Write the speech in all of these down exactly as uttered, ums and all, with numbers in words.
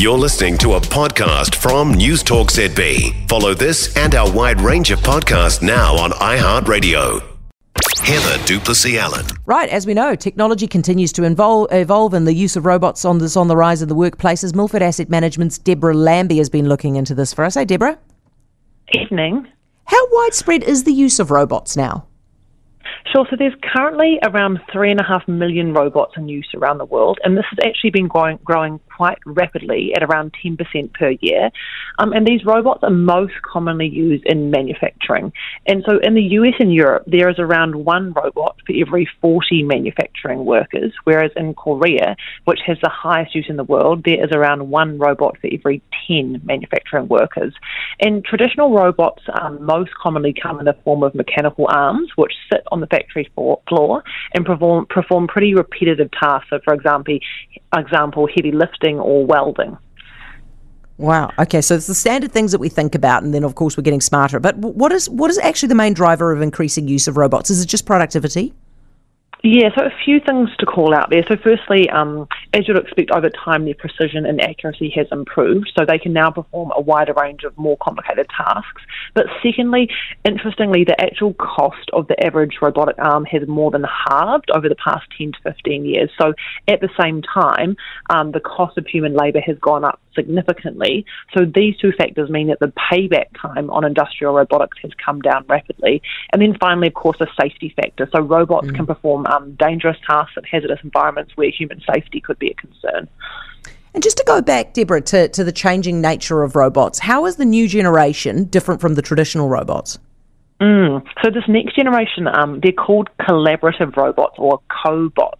You're listening to a podcast from NewsTalk Z B. Follow this and our wide range of podcasts now on iHeartRadio. Heather Duplessy Allen. Right, as we know, technology continues to evolve, evolve and the use of robots on this on the rise in the workplaces. Milford Asset Management's Deborah Lambie has been looking into this for us. Hey, Deborah. Evening. How widespread is the use of robots now? Sure, so there's currently around three and a half million robots in use around the world, and this has actually been growing, growing quite rapidly at around ten percent per year. Um, and these robots are most commonly used in manufacturing. And so in the U S and Europe, there is around one robot for every forty manufacturing workers, whereas in Korea, which has the highest use in the world, there is around one robot for every ten manufacturing workers. And traditional robots um, most commonly come in the form of mechanical arms, which sit on the factory floor and perform, perform pretty repetitive tasks. So, for example, example, heavy lifting or welding. Wow. Okay, so it's the standard things that we think about, and then of course we're getting smarter. But what is what is actually the main driver of increasing use of robots? Is it just productivity? Yeah, so a few things to call out there. So firstly, um, as you'd expect, over time their precision and accuracy has improved, so they can now perform a wider range of more complicated tasks. But secondly, interestingly, the actual cost of the average robotic arm has more than halved over the past ten to fifteen years. So at the same time, um, the cost of human labour has gone up significantly. So these two factors mean that the payback time on industrial robotics has come down rapidly. And then finally, of course, a safety factor. So robots mm. can perform Um, dangerous tasks and hazardous environments where human safety could be a concern. And just to go back, Deborah, to, to the changing nature of robots, how is the new generation different from the traditional robots? Mm. So this next generation, um, they're called collaborative robots or cobots.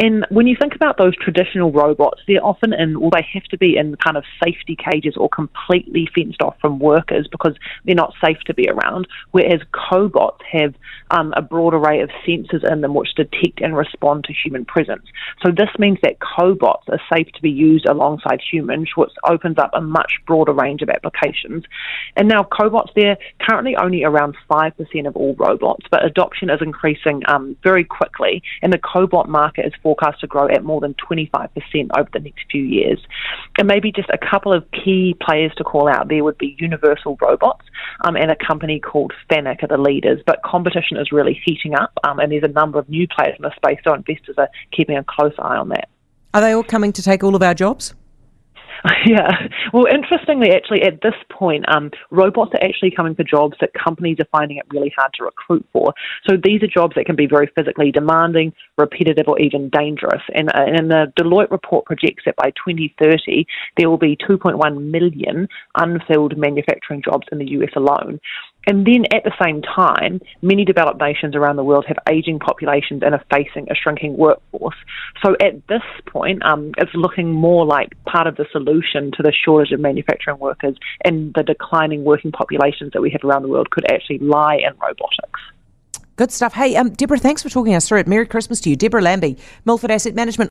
And when you think about those traditional robots, they're often in, or they have to be in kind of safety cages or completely fenced off from workers because they're not safe to be around, whereas cobots have um, a broad array of sensors in them which detect and respond to human presence. So this means that cobots are safe to be used alongside humans, which opens up a much broader range of applications. And now cobots, they're currently only around five percent of all robots, but adoption is increasing um, very quickly, and the cobot market is forecast to grow at more than twenty-five percent over the next few years. And maybe just a couple of key players to call out there would be Universal Robots um, and a company called Fanuc are the leaders, but competition is really heating up, um, and there's a number of new players in the space, so investors are keeping a close eye on that. Are they all coming to take all of our jobs? Yeah. Well, interestingly, actually, at this point, um, robots are actually coming for jobs that companies are finding it really hard to recruit for. So these are jobs that can be very physically demanding, repetitive, or even dangerous. And, uh, and the Deloitte report projects that by twenty thirty, there will be two point one million unfilled manufacturing jobs in the U S alone. And then at the same time, many developed nations around the world have ageing populations and are facing a shrinking workforce. So at this point, um, it's looking more like part of the solution to the shortage of manufacturing workers and the declining working populations that we have around the world could actually lie in robotics. Good stuff. Hey, um, Deborah, thanks for talking us through it. Merry Christmas to you. Deborah Lambie, Milford Asset Management.